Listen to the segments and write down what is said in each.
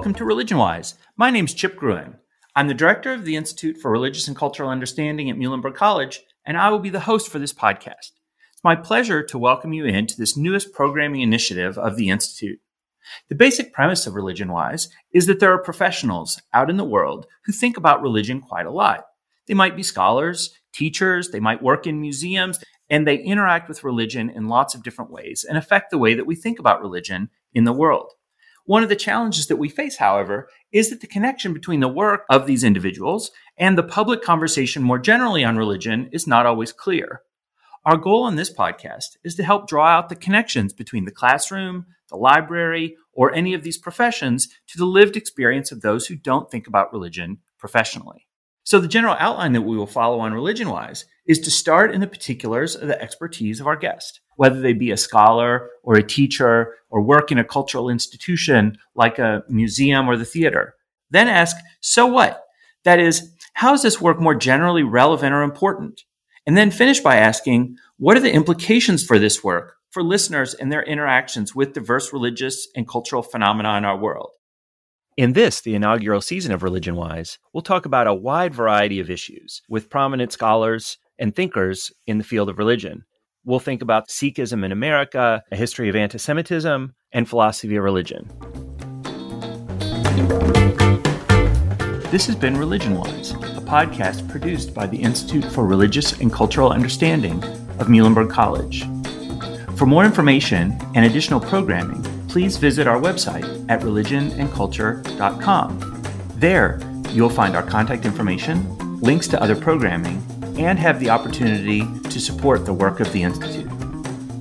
welcome to ReligionWise. My name's Chip Gruen. I'm the director of the Institute for Religious and Cultural Understanding at Muhlenberg College, and I will be the host for this podcast. It's my pleasure to welcome you into this newest programming initiative of the Institute. The basic premise of ReligionWise is that there are professionals out in the world who think about religion quite a lot. They might be scholars, teachers, they might work in museums, and they interact with religion in lots of different ways and affect the way that we think about religion in the world. One of the challenges that we face, however, is that the connection between the work of these individuals and the public conversation more generally on religion is not always clear. Our goal on this podcast is to help draw out the connections between the classroom, the library, or any of these professions to the lived experience of those who don't think about religion professionally. So the general outline that we will follow on ReligionWise is to start in the particulars of the expertise of our guest, whether they be a scholar or a teacher or work in a cultural institution like a museum or the theater. Then ask, so what? That is, how is this work more generally relevant or important? And then finish by asking, what are the implications for this work for listeners and their interactions with diverse religious and cultural phenomena in our world? In this, the inaugural season of ReligionWise, we'll talk about a wide variety of issues with prominent scholars and thinkers in the field of religion. We'll think about Sikhism in America, a history of anti-Semitism, and philosophy of religion. This has been ReligionWise, a podcast produced by the Institute for Religious and Cultural Understanding of Muhlenberg College. For more information and additional programming, please visit our website at religionandculture.com. There, you'll find our contact information, links to other programming, and have the opportunity to support the work of the Institute.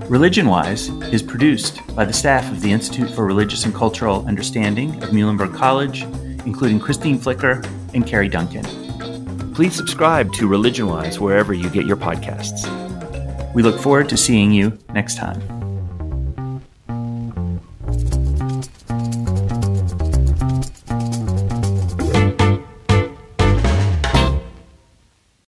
ReligionWise is produced by the staff of the Institute for Religious and Cultural Understanding of Muhlenberg College, including Christine Flicker and Carrie Duncan. Please subscribe to ReligionWise wherever you get your podcasts. We look forward to seeing you next time.